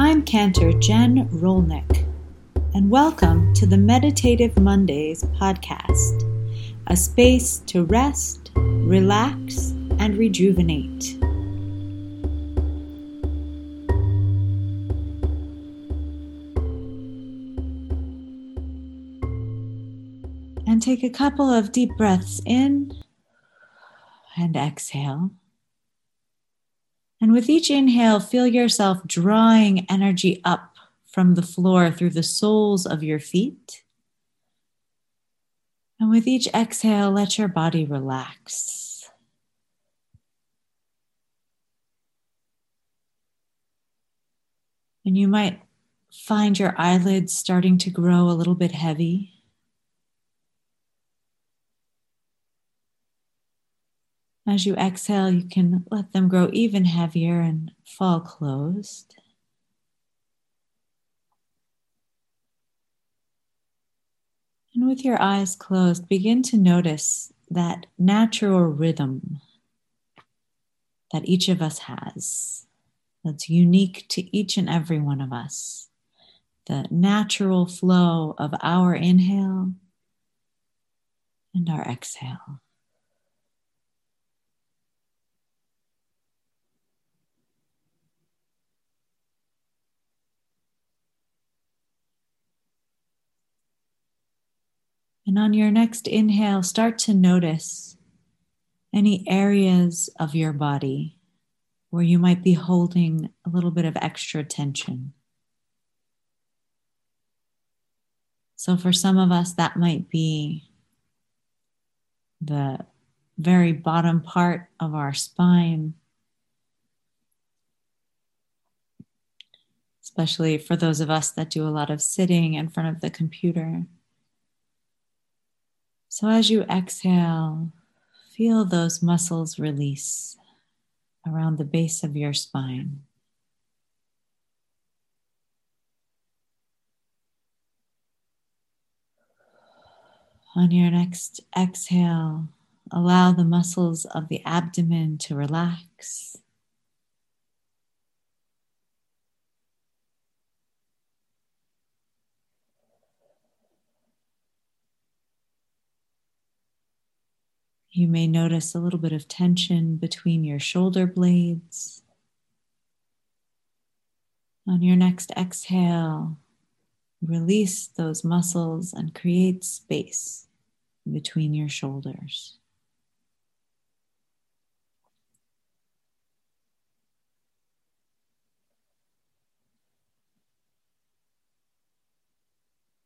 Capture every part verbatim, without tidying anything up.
I'm Cantor Jen Rolnick, and welcome to the Meditative Mondays podcast, a space to rest, relax, and rejuvenate. And take a couple of deep breaths in and exhale. And with each inhale, feel yourself drawing energy up from the floor through the soles of your feet. And with each exhale, let your body relax. And you might find your eyelids starting to grow a little bit heavy. As you exhale, you can let them grow even heavier and fall closed. And with your eyes closed, begin to notice that natural rhythm that each of us has, that's unique to each and every one of us. The natural flow of our inhale and our exhale. And on your next inhale, start to notice any areas of your body where you might be holding a little bit of extra tension. So for some of us, that might be the very bottom part of our spine, especially for those of us that do a lot of sitting in front of the computer. So as you exhale, feel those muscles release around the base of your spine. On your next exhale, allow the muscles of the abdomen to relax. You may notice a little bit of tension between your shoulder blades. On your next exhale, release those muscles and create space between your shoulders.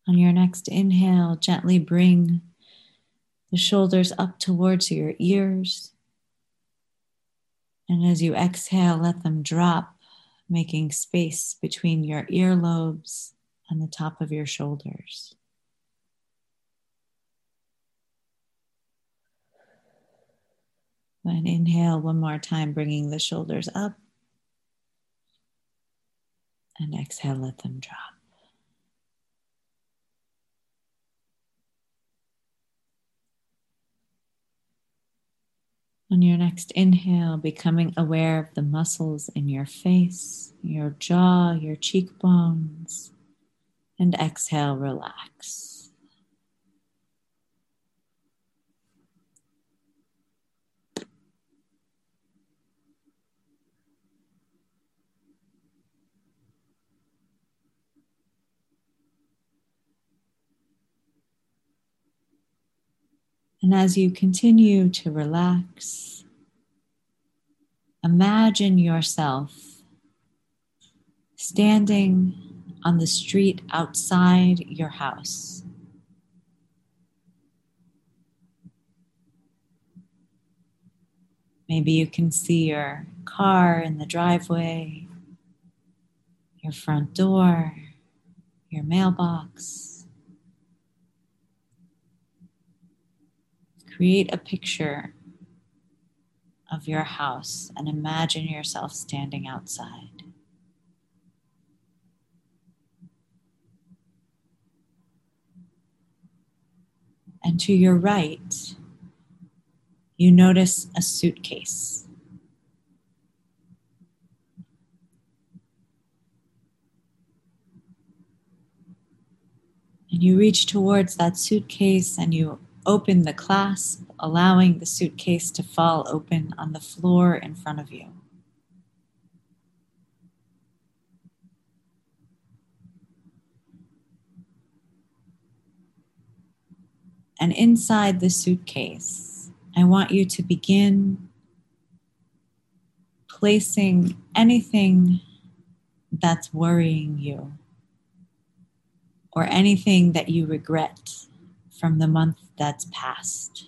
On your next inhale, gently bring the shoulders up towards your ears. And as you exhale, let them drop, making space between your earlobes and the top of your shoulders. And inhale one more time, bringing the shoulders up. And exhale, let them drop. On your next inhale, becoming aware of the muscles in your face, your jaw, your cheekbones, and exhale, relax. And as you continue to relax, imagine yourself standing on the street outside your house. Maybe you can see your car in the driveway, your front door, your mailbox. Create a picture of your house and imagine yourself standing outside. And to your right, you notice a suitcase. And you reach towards that suitcase and you open the clasp, allowing the suitcase to fall open on the floor in front of you. And inside the suitcase, I want you to begin placing anything that's worrying you or anything that you regret from the month that's passed.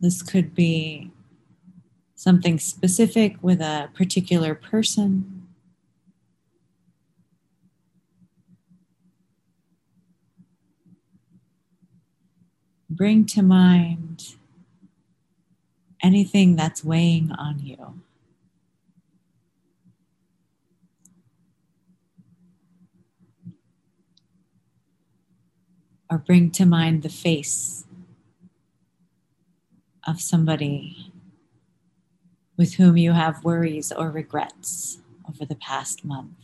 This could be something specific with a particular person. Bring to mind anything that's weighing on you. Or bring to mind the face of somebody with whom you have worries or regrets over the past month.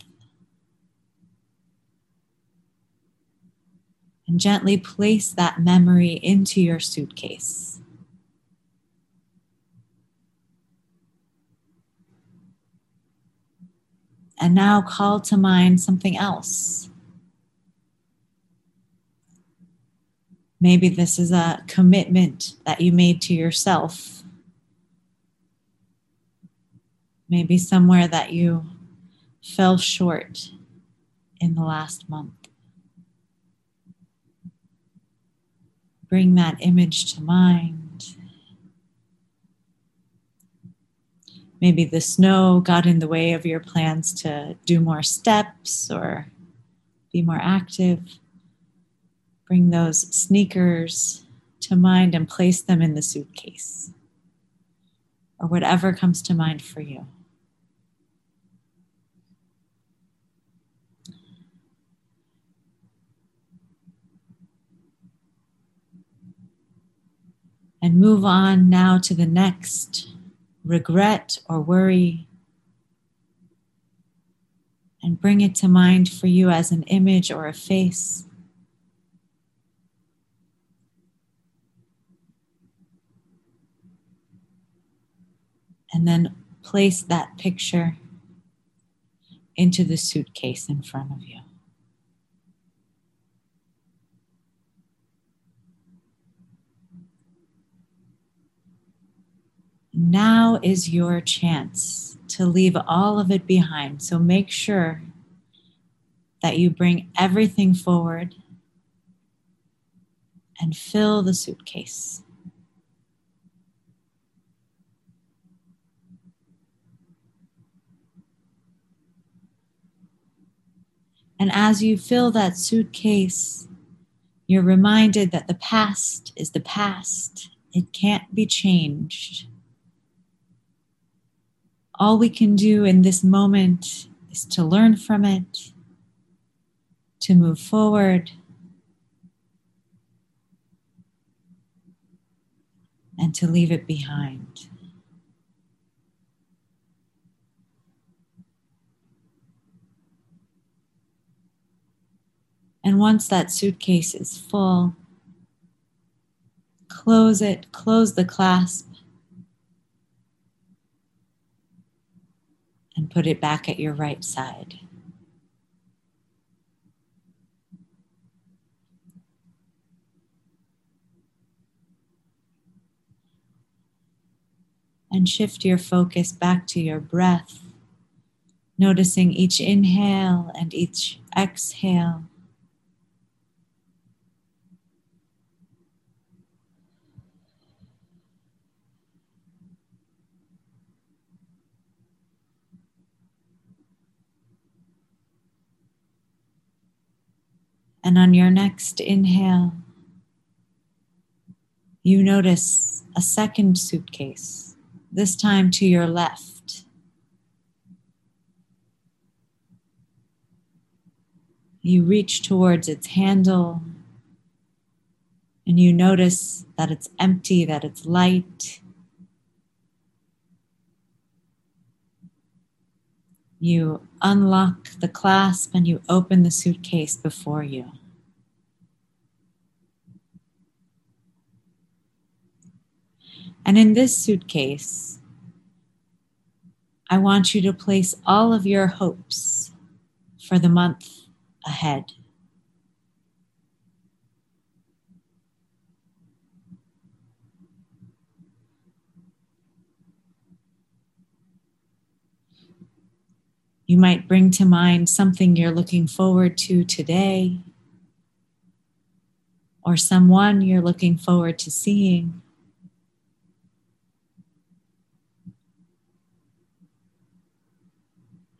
And gently place that memory into your suitcase. And now call to mind something else. Maybe this is a commitment that you made to yourself. Maybe somewhere that you fell short in the last month. Bring that image to mind. Maybe the snow got in the way of your plans to do more steps or be more active. Bring those sneakers to mind and place them in the suitcase, or whatever comes to mind for you. And move on now to the next regret or worry, and bring it to mind for you as an image or a face. And then place that picture into the suitcase in front of you. Now is your chance to leave all of it behind. So make sure that you bring everything forward and fill the suitcase. And as you fill that suitcase, you're reminded that the past is the past. It can't be changed. All we can do in this moment is to learn from it, to move forward, and to leave it behind. And once that suitcase is full, close it, close the clasp, and put it back at your right side. And shift your focus back to your breath, noticing each inhale and each exhale. And on your next inhale, you notice a second suitcase, this time to your left. You reach towards its handle and you notice that it's empty, that it's light. You unlock the clasp and you open the suitcase before you. And in this suitcase, I want you to place all of your hopes for the month ahead. You might bring to mind something you're looking forward to today, or someone you're looking forward to seeing.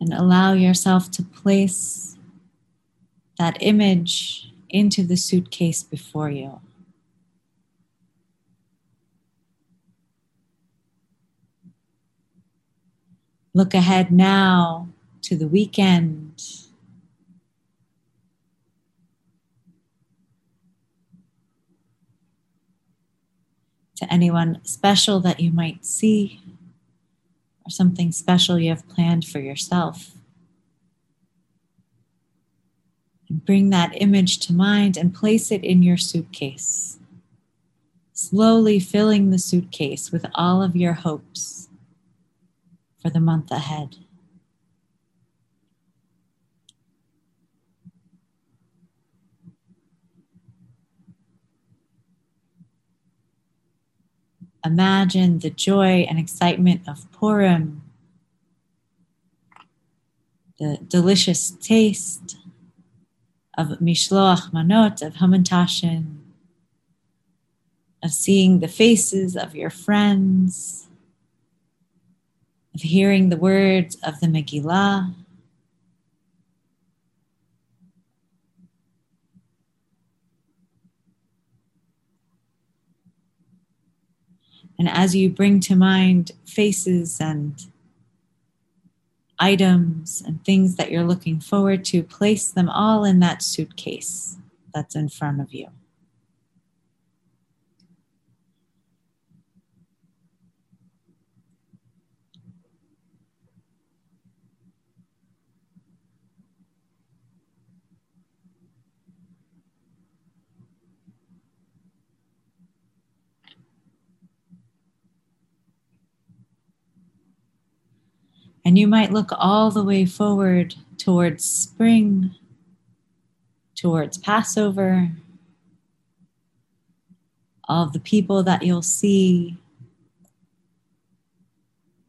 And allow yourself to place that image into the suitcase before you. Look ahead now to the weekend. To anyone special that you might see. Or something special you have planned for yourself. And bring that image to mind and place it in your suitcase, slowly filling the suitcase with all of your hopes for the month ahead. Imagine the joy and excitement of Purim, the delicious taste of mishloach manot, of hamantashen, of seeing the faces of your friends, of hearing the words of the Megillah. And as you bring to mind faces and items and things that you're looking forward to, place them all in that suitcase that's in front of you. And you might look all the way forward towards spring, towards Passover, all of the people that you'll see,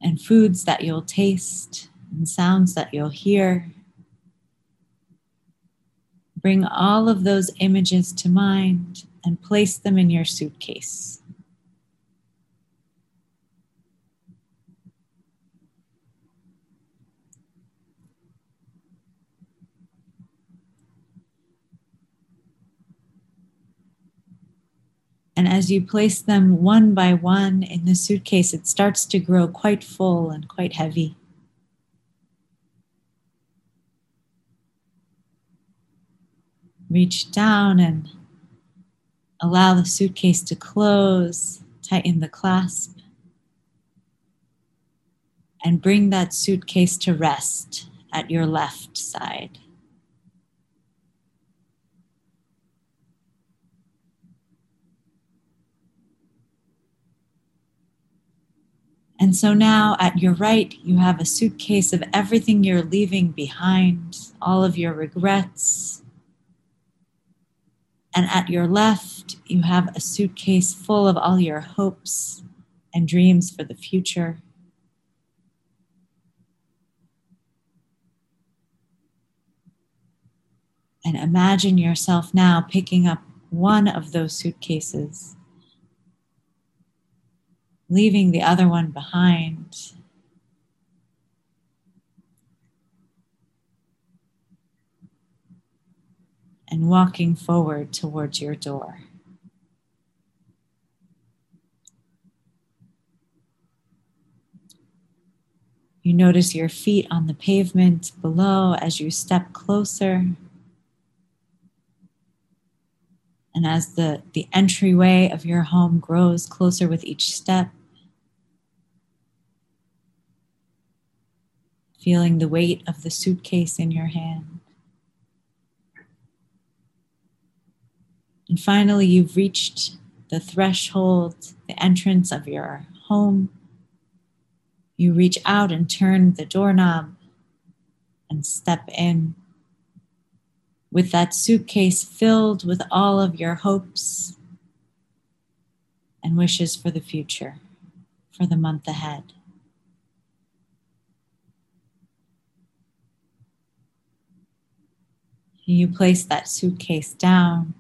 and foods that you'll taste, and sounds that you'll hear. Bring all of those images to mind and place them in your suitcase. And as you place them one by one in the suitcase, it starts to grow quite full and quite heavy. Reach down and allow the suitcase to close, tighten the clasp, and bring that suitcase to rest at your left side. And so now at your right, you have a suitcase of everything you're leaving behind, all of your regrets. And at your left, you have a suitcase full of all your hopes and dreams for the future. And imagine yourself now picking up one of those suitcases, leaving the other one behind. And walking forward towards your door. You notice your feet on the pavement below as you step closer And as the, the entryway of your home grows closer with each step, feeling the weight of the suitcase in your hand. And finally, you've reached the threshold, the entrance of your home. You reach out and turn the doorknob and step in with that suitcase filled with all of your hopes and wishes for the future, for the month ahead. You place that suitcase down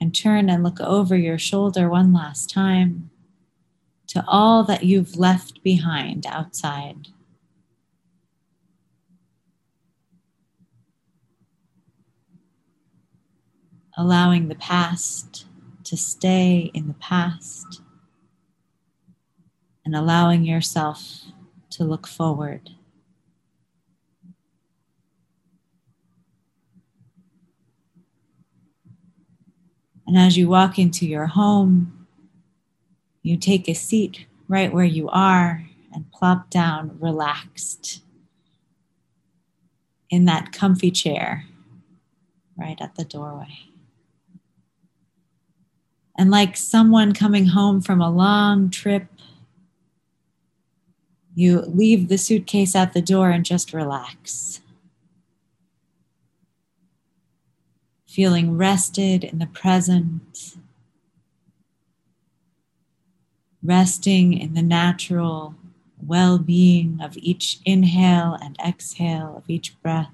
and turn and look over your shoulder one last time to all that you've left behind outside. Allowing the past to stay in the past and allowing yourself to look forward. And as you walk into your home, you take a seat right where you are and plop down relaxed in that comfy chair right at the doorway. And like someone coming home from a long trip, you leave the suitcase at the door and just relax. Feeling rested in the present, resting in the natural well-being of each inhale and exhale of each breath.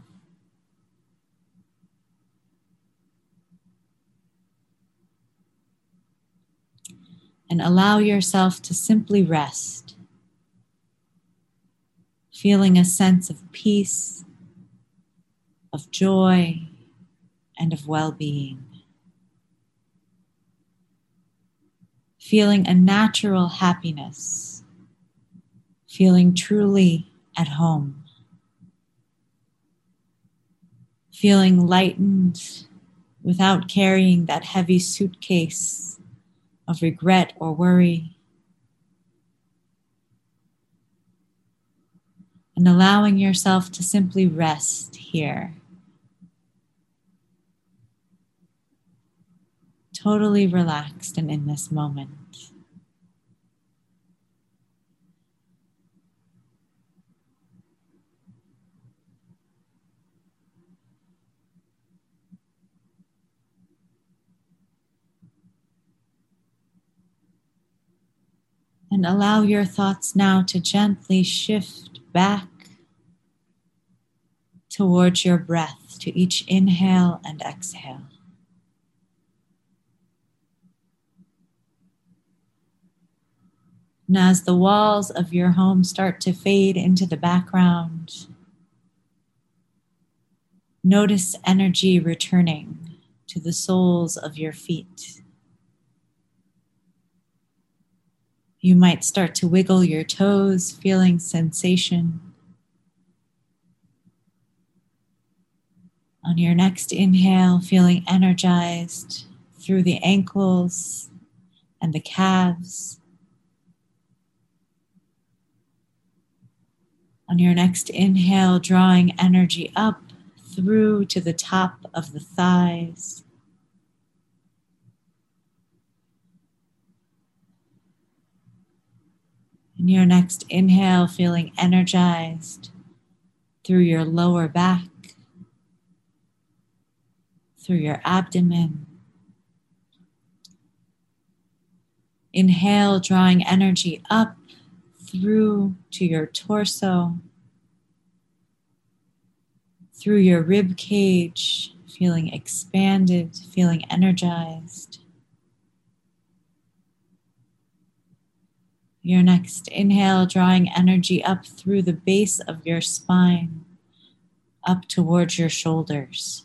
And allow yourself to simply rest, feeling a sense of peace, of joy, and of well-being. Feeling a natural happiness, feeling truly at home, feeling lightened without carrying that heavy suitcase of regret or worry, and allowing yourself to simply rest here. Totally relaxed and in this moment. And allow your thoughts now to gently shift back towards your breath, to each inhale and exhale. And as the walls of your home start to fade into the background, notice energy returning to the soles of your feet. You might start to wiggle your toes, feeling sensation. On your next inhale, feeling energized through the ankles and the calves. On your next inhale, drawing energy up through to the top of the thighs. On your next inhale, feeling energized through your lower back, through your abdomen. Inhale, drawing energy up through to your torso, through your rib cage, feeling expanded, feeling energized. Your next inhale, drawing energy up through the base of your spine, up towards your shoulders.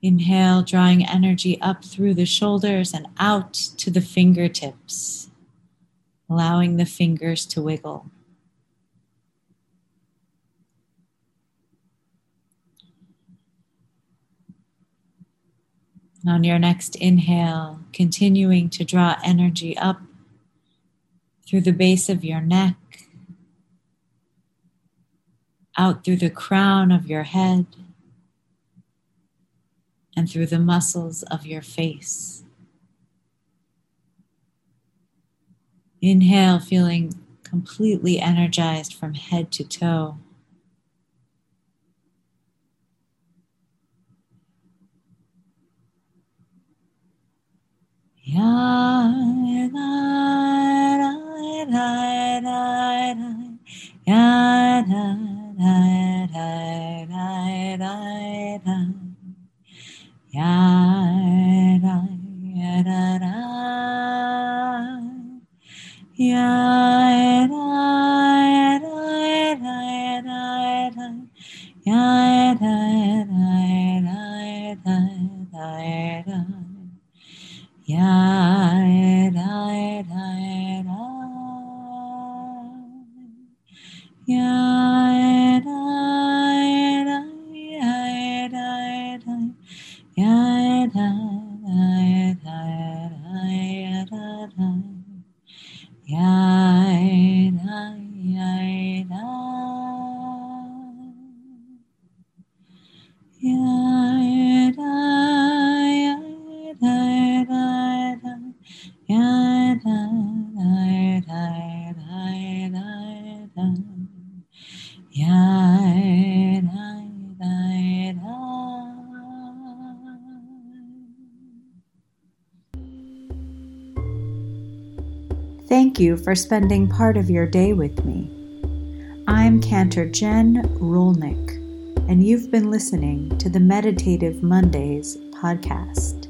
Inhale, drawing energy up through the shoulders and out to the fingertips, allowing the fingers to wiggle. And on your next inhale, continuing to draw energy up through the base of your neck, out through the crown of your head, and through the muscles of your face. Inhale, feeling completely energized from head to toe. Thank you for spending part of your day with me. I'm Cantor Jen Rolnick, and you've been listening to the Meditative Mondays podcast.